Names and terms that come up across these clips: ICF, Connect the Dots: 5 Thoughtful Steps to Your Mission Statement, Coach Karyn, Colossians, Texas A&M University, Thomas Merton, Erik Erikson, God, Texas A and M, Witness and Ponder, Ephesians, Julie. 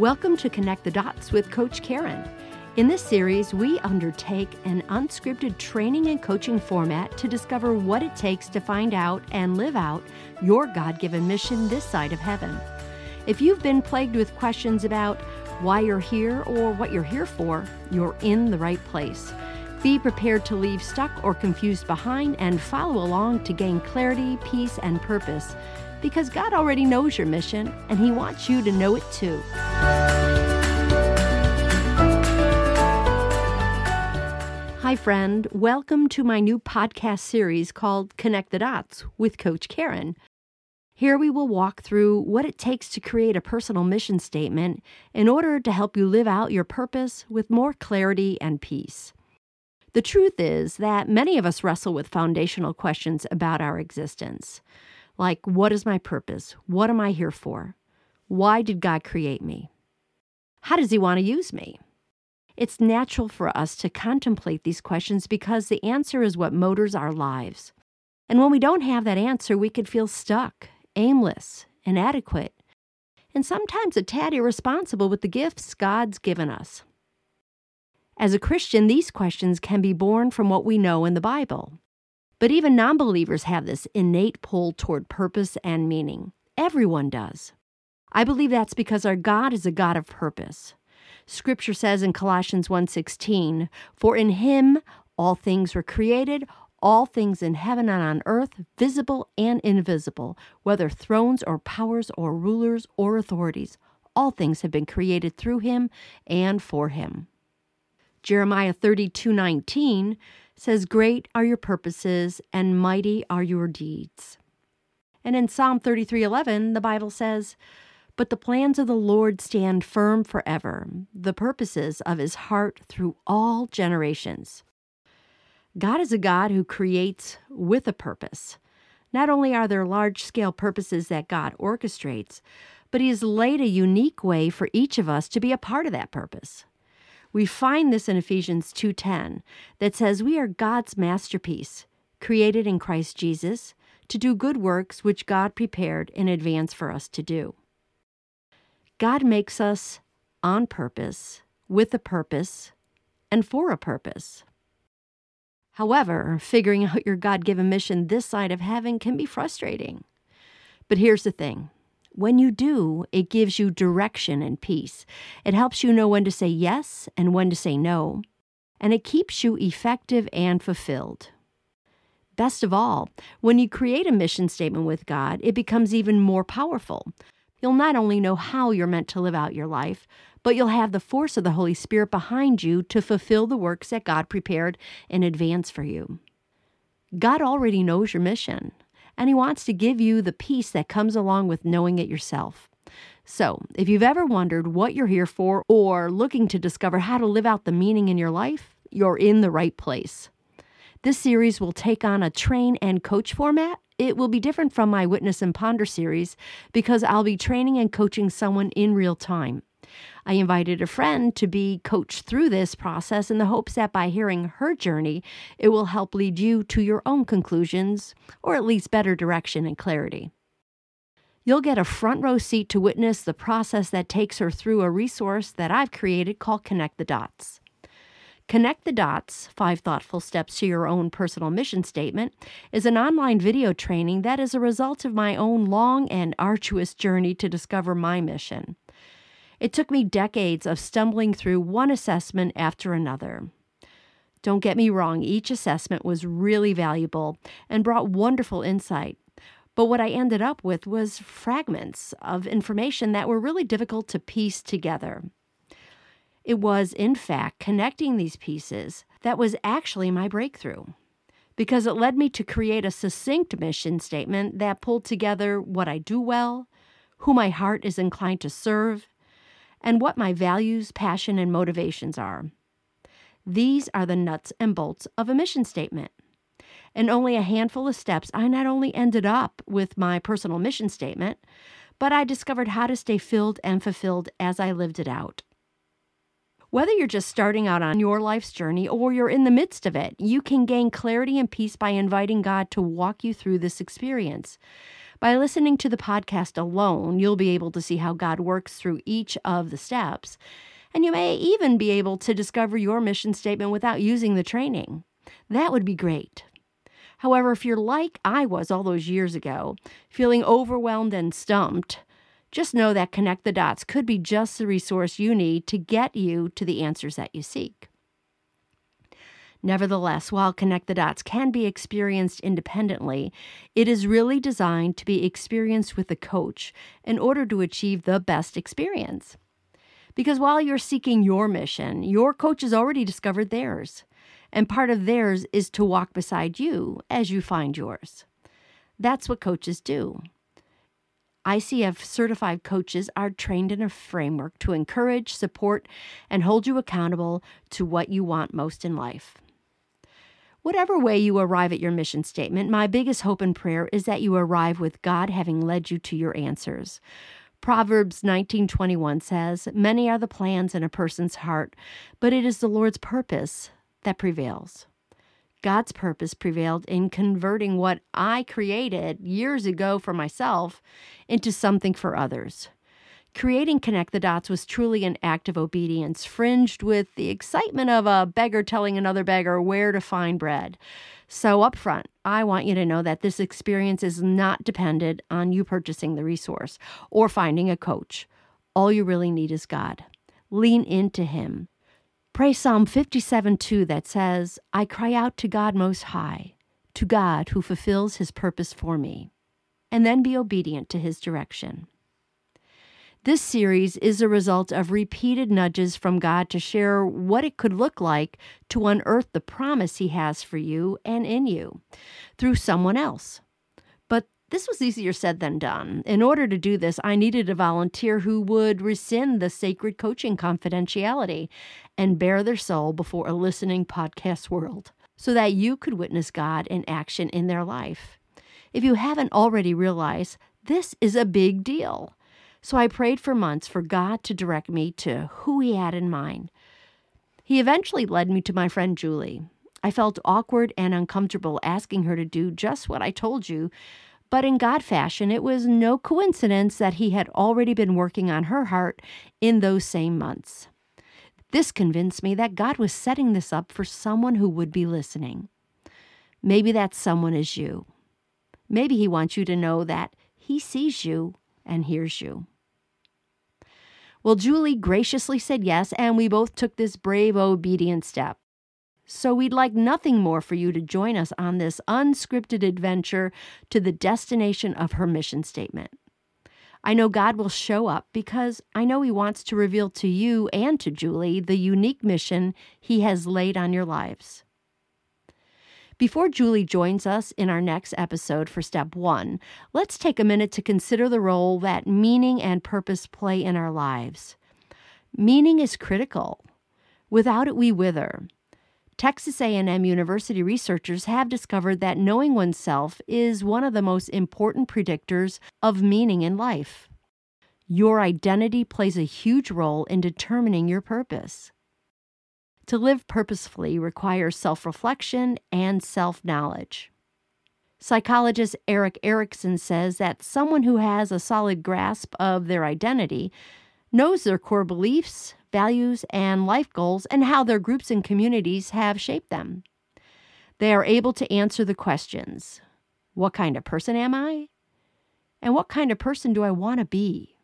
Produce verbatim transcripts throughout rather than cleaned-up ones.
Welcome to Connect the Dots with Coach Karyn. In this series, we undertake an unscripted training and coaching format to discover what it takes to find out and live out your God-given mission this side of heaven. If you've been plagued with questions about why you're here or what you're here for, you're in the right place. Be prepared to leave stuck or confused behind and follow along to gain clarity, peace, and purpose, because God already knows your mission and He wants you to know it too. Hi friend, welcome to my new podcast series called Connect the Dots with Coach Karyn. Here we will walk through what it takes to create a personal mission statement in order to help you live out your purpose with more clarity and peace. The truth is that many of us wrestle with foundational questions about our existence, like what is my purpose? What am I here for? Why did God create me? How does He want to use me? It's natural for us to contemplate these questions because the answer is what motors our lives. And when we don't have that answer, we could feel stuck, aimless, inadequate, and sometimes a tad irresponsible with the gifts God's given us. As a Christian, these questions can be born from what we know in the Bible. But even non-believers have this innate pull toward purpose and meaning. Everyone does. I believe that's because our God is a God of purpose. Scripture says in Colossians one sixteen, "For in Him all things were created, all things in heaven and on earth, visible and invisible, whether thrones or powers or rulers or authorities. All things have been created through Him and for Him." Jeremiah thirty-two nineteen says, "Great are your purposes, and mighty are your deeds." And in Psalm thirty-three eleven, the Bible says, "But the plans of the Lord stand firm forever, the purposes of His heart through all generations." God is a God who creates with a purpose. Not only are there large-scale purposes that God orchestrates, but He has laid a unique way for each of us to be a part of that purpose. We find this in Ephesians two ten that says we are God's masterpiece, created in Christ Jesus, to do good works which God prepared in advance for us to do. God makes us on purpose, with a purpose, and for a purpose. However, figuring out your God-given mission this side of heaven can be frustrating. But here's the thing. When you do, it gives you direction and peace. It helps you know when to say yes and when to say no, and it keeps you effective and fulfilled. Best of all, when you create a mission statement with God, it becomes even more powerful. You'll not only know how you're meant to live out your life, but you'll have the force of the Holy Spirit behind you to fulfill the works that God prepared in advance for you. God already knows your mission, and He wants to give you the peace that comes along with knowing it yourself. So, if you've ever wondered what you're here for or looking to discover how to live out the meaning in your life, you're in the right place. This series will take on a train and coach format. It will be different from my Witness and Ponder series because I'll be training and coaching someone in real time. I invited a friend to be coached through this process in the hopes that by hearing her journey, it will help lead you to your own conclusions, or at least better direction and clarity. You'll get a front row seat to witness the process that takes her through a resource that I've created called Connect the Dots. Connect the Dots, five Thoughtful Steps to Your Own Personal Mission Statement, is an online video training that is a result of my own long and arduous journey to discover my mission. It took me decades of stumbling through one assessment after another. Don't get me wrong, each assessment was really valuable and brought wonderful insight. But what I ended up with was fragments of information that were really difficult to piece together. It was, in fact, connecting these pieces that was actually my breakthrough, because it led me to create a succinct mission statement that pulled together what I do well, who my heart is inclined to serve, and what my values, passion, and motivations are. These are the nuts and bolts of a mission statement. In only a handful of steps, I not only ended up with my personal mission statement, but I discovered how to stay filled and fulfilled as I lived it out. Whether you're just starting out on your life's journey or you're in the midst of it, you can gain clarity and peace by inviting God to walk you through this experience. By listening to the podcast alone, you'll be able to see how God works through each of the steps, and you may even be able to discover your mission statement without using the training. That would be great. However, if you're like I was all those years ago, feeling overwhelmed and stumped, just know that Connect the Dots could be just the resource you need to get you to the answers that you seek. Nevertheless, while Connect the Dots can be experienced independently, it is really designed to be experienced with a coach in order to achieve the best experience. Because while you're seeking your mission, your coach has already discovered theirs, and part of theirs is to walk beside you as you find yours. That's what coaches do. I C F certified coaches are trained in a framework to encourage, support, and hold you accountable to what you want most in life. Whatever way you arrive at your mission statement, my biggest hope and prayer is that you arrive with God having led you to your answers. Proverbs nineteen twenty-one says, "Many are the plans in a person's heart, but it is the Lord's purpose that prevails." God's purpose prevailed in converting what I created years ago for myself into something for others. Creating Connect the Dots was truly an act of obedience, fringed with the excitement of a beggar telling another beggar where to find bread. So up front, I want you to know that this experience is not dependent on you purchasing the resource or finding a coach. All you really need is God. Lean into Him. Pray Psalm fifty-seven two that says, "I cry out to God Most High, to God who fulfills His purpose for me," and then be obedient to His direction. This series is a result of repeated nudges from God to share what it could look like to unearth the promise He has for you and in you through someone else. But this was easier said than done. In order to do this, I needed a volunteer who would rescind the sacred coaching confidentiality and bare their soul before a listening podcast world so that you could witness God in action in their life. If you haven't already realized, this is a big deal. So I prayed for months for God to direct me to who He had in mind. He eventually led me to my friend Julie. I felt awkward and uncomfortable asking her to do just what I told you, but in God fashion, it was no coincidence that He had already been working on her heart in those same months. This convinced me that God was setting this up for someone who would be listening. Maybe that someone is you. Maybe He wants you to know that He sees you and hears you. Well, Julie graciously said yes, and we both took this brave, obedient step. So we'd like nothing more for you to join us on this unscripted adventure to the destination of her mission statement. I know God will show up because I know He wants to reveal to you and to Julie the unique mission He has laid on your lives. Before Julie joins us in our next episode for Step one, let's take a minute to consider the role that meaning and purpose play in our lives. Meaning is critical. Without it, we wither. Texas A and M University researchers have discovered that knowing oneself is one of the most important predictors of meaning in life. Your identity plays a huge role in determining your purpose. To live purposefully requires self-reflection and self-knowledge. Psychologist Erik Erikson says that someone who has a solid grasp of their identity knows their core beliefs, values, and life goals, and how their groups and communities have shaped them. They are able to answer the questions, what kind of person am I? And what kind of person do I want to be?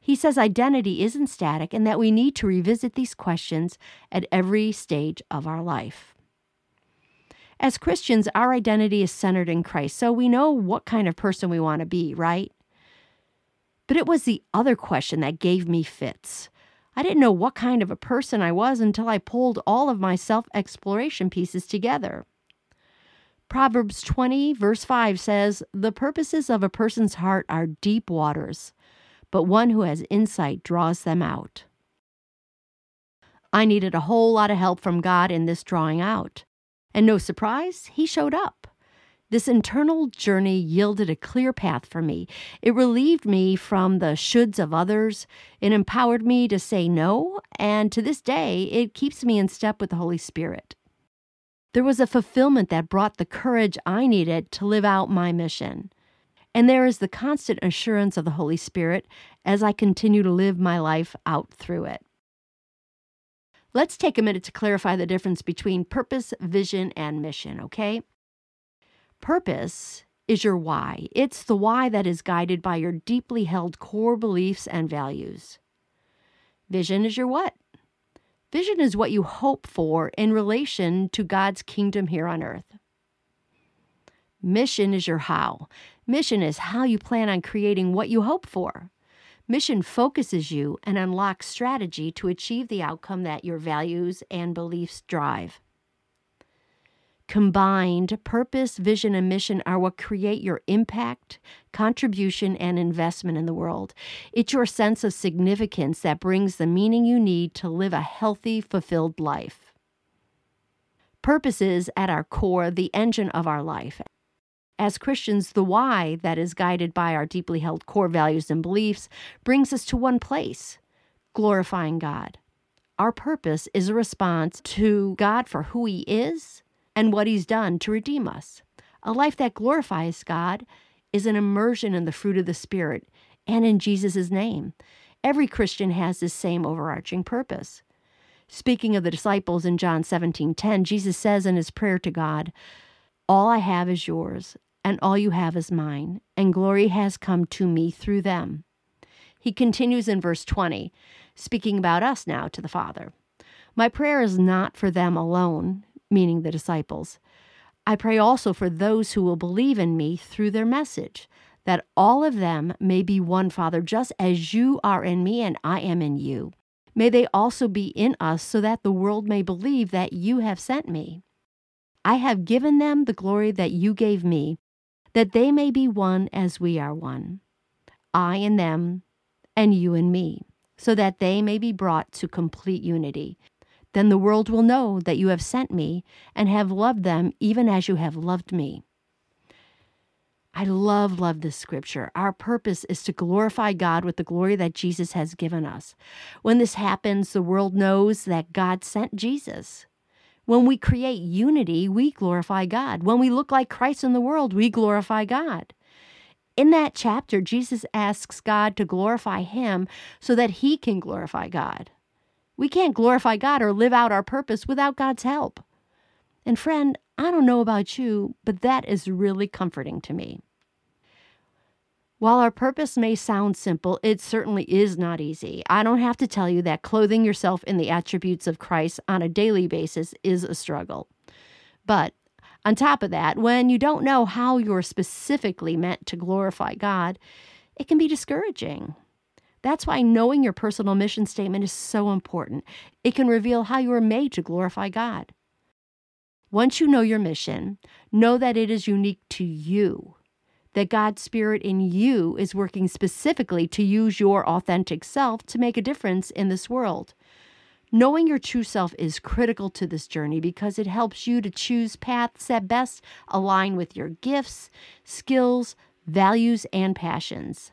He says identity isn't static and that we need to revisit these questions at every stage of our life. As Christians, our identity is centered in Christ, so we know what kind of person we want to be, right? But it was the other question that gave me fits. I didn't know what kind of a person I was until I pulled all of my self-exploration pieces together. Proverbs twenty, verse five says, "The purposes of a person's heart are deep waters, but one who has insight draws them out." I needed a whole lot of help from God in this drawing out. And no surprise, He showed up. This internal journey yielded a clear path for me. It relieved me from the shoulds of others. It empowered me to say no. And to this day, it keeps me in step with the Holy Spirit. There was a fulfillment that brought the courage I needed to live out my mission. And there is the constant assurance of the Holy Spirit as I continue to live my life out through it. Let's take a minute to clarify the difference between purpose, vision, and mission, okay? Purpose is your why. It's the why that is guided by your deeply held core beliefs and values. Vision is your what. Vision is what you hope for in relation to God's kingdom here on earth. Mission is your how. Mission is how you plan on creating what you hope for. Mission focuses you and unlocks strategy to achieve the outcome that your values and beliefs drive. Combined, purpose, vision, and mission are what create your impact, contribution, and investment in the world. It's your sense of significance that brings the meaning you need to live a healthy, fulfilled life. Purpose is, at our core, the engine of our life. As Christians, the why that is guided by our deeply held core values and beliefs brings us to one place, glorifying God. Our purpose is a response to God for who He is and what He's done to redeem us. A life that glorifies God is an immersion in the fruit of the Spirit and in Jesus' name. Every Christian has this same overarching purpose. Speaking of the disciples in John seventeen ten, Jesus says in His prayer to God, "All I have is yours, and all you have is mine, and glory has come to me through them." He continues in verse twenty, speaking about us now to the Father. "My prayer is not for them alone," meaning the disciples. "I pray also for those who will believe in me through their message, that all of them may be one, Father, just as you are in me and I am in you. May they also be in us so that the world may believe that you have sent me. I have given them the glory that you gave me, that they may be one as we are one, I in them and you in me, so that they may be brought to complete unity. Then the world will know that you have sent me and have loved them even as you have loved me." I love, love this scripture. Our purpose is to glorify God with the glory that Jesus has given us. When this happens, the world knows that God sent Jesus. When we create unity, we glorify God. When we look like Christ in the world, we glorify God. In that chapter, Jesus asks God to glorify Him so that He can glorify God. We can't glorify God or live out our purpose without God's help. And friend, I don't know about you, but that is really comforting to me. While our purpose may sound simple, it certainly is not easy. I don't have to tell you that clothing yourself in the attributes of Christ on a daily basis is a struggle. But on top of that, when you don't know how you're specifically meant to glorify God, it can be discouraging. That's why knowing your personal mission statement is so important. It can reveal how you were made to glorify God. Once you know your mission, know that it is unique to you, that God's Spirit in you is working specifically to use your authentic self to make a difference in this world. Knowing your true self is critical to this journey because it helps you to choose paths that best align with your gifts, skills, values, and passions.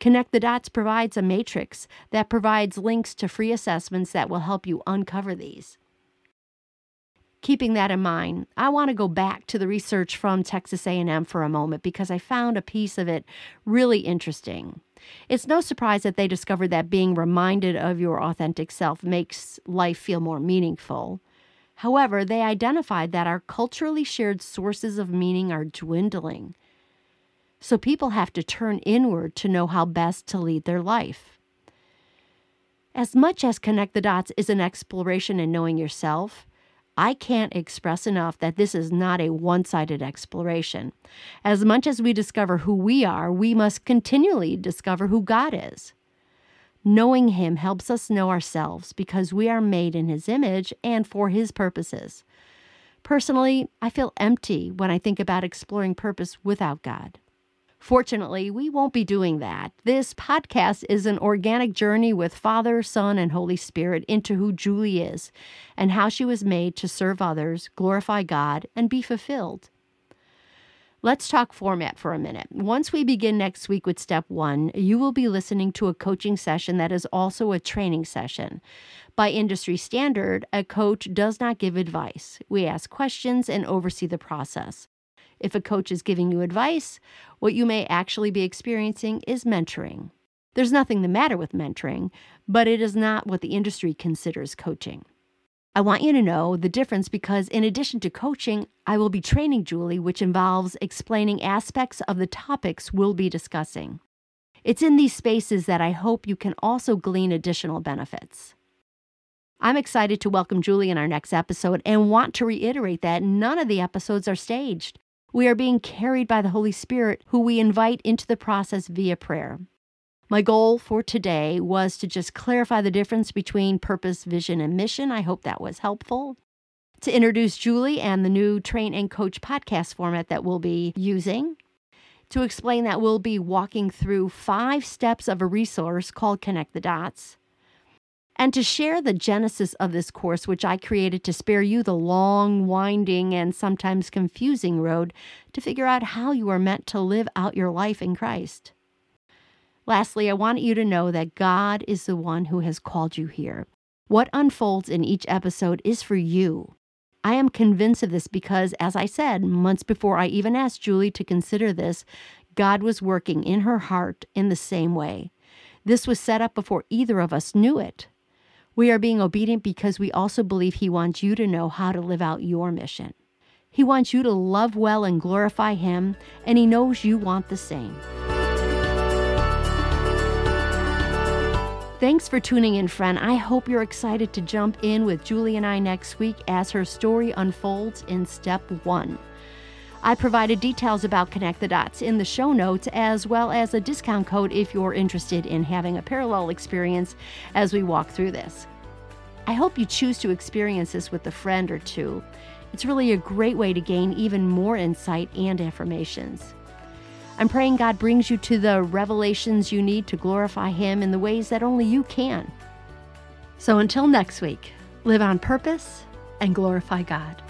Connect the Dots provides a matrix that provides links to free assessments that will help you uncover these. Keeping that in mind, I want to go back to the research from Texas A and M for a moment because I found a piece of it really interesting. It's no surprise that they discovered that being reminded of your authentic self makes life feel more meaningful. However, they identified that our culturally shared sources of meaning are dwindling. So people have to turn inward to know how best to lead their life. As much as Connect the Dots is an exploration in knowing yourself, I can't express enough that this is not a one-sided exploration. As much as we discover who we are, we must continually discover who God is. Knowing Him helps us know ourselves because we are made in His image and for His purposes. Personally, I feel empty when I think about exploring purpose without God. Fortunately, we won't be doing that. This podcast is an organic journey with Father, Son, and Holy Spirit into who Julie is and how she was made to serve others, glorify God, and be fulfilled. Let's talk format for a minute. Once we begin next week with step one, you will be listening to a coaching session that is also a training session. By industry standard, a coach does not give advice. We ask questions and oversee the process. If a coach is giving you advice, what you may actually be experiencing is mentoring. There's nothing the matter with mentoring, but it is not what the industry considers coaching. I want you to know the difference because in addition to coaching, I will be training Julie, which involves explaining aspects of the topics we'll be discussing. It's in these spaces that I hope you can also glean additional benefits. I'm excited to welcome Julie in our next episode and want to reiterate that none of the episodes are staged. We are being carried by the Holy Spirit, who we invite into the process via prayer. My goal for today was to just clarify the difference between purpose, vision, and mission. I hope that was helpful. To introduce Julie and the new Train and Coach podcast format that we'll be using. To explain that we'll be walking through five steps of a resource called Connect the Dots. And to share the genesis of this course, which I created to spare you the long, winding, and sometimes confusing road to figure out how you are meant to live out your life in Christ. Lastly, I want you to know that God is the one who has called you here. What unfolds in each episode is for you. I am convinced of this because, as I said, months before I even asked Julie to consider this, God was working in her heart in the same way. This was set up before either of us knew it. We are being obedient because we also believe He wants you to know how to live out your mission. He wants you to love well and glorify Him, and He knows you want the same. Thanks for tuning in, friend. I hope you're excited to jump in with Julie and I next week as her story unfolds in step one. I provided details about Connect the Dots in the show notes, as well as a discount code if you're interested in having a parallel experience as we walk through this. I hope you choose to experience this with a friend or two. It's really a great way to gain even more insight and affirmations. I'm praying God brings you to the revelations you need to glorify Him in the ways that only you can. So until next week, live on purpose and glorify God.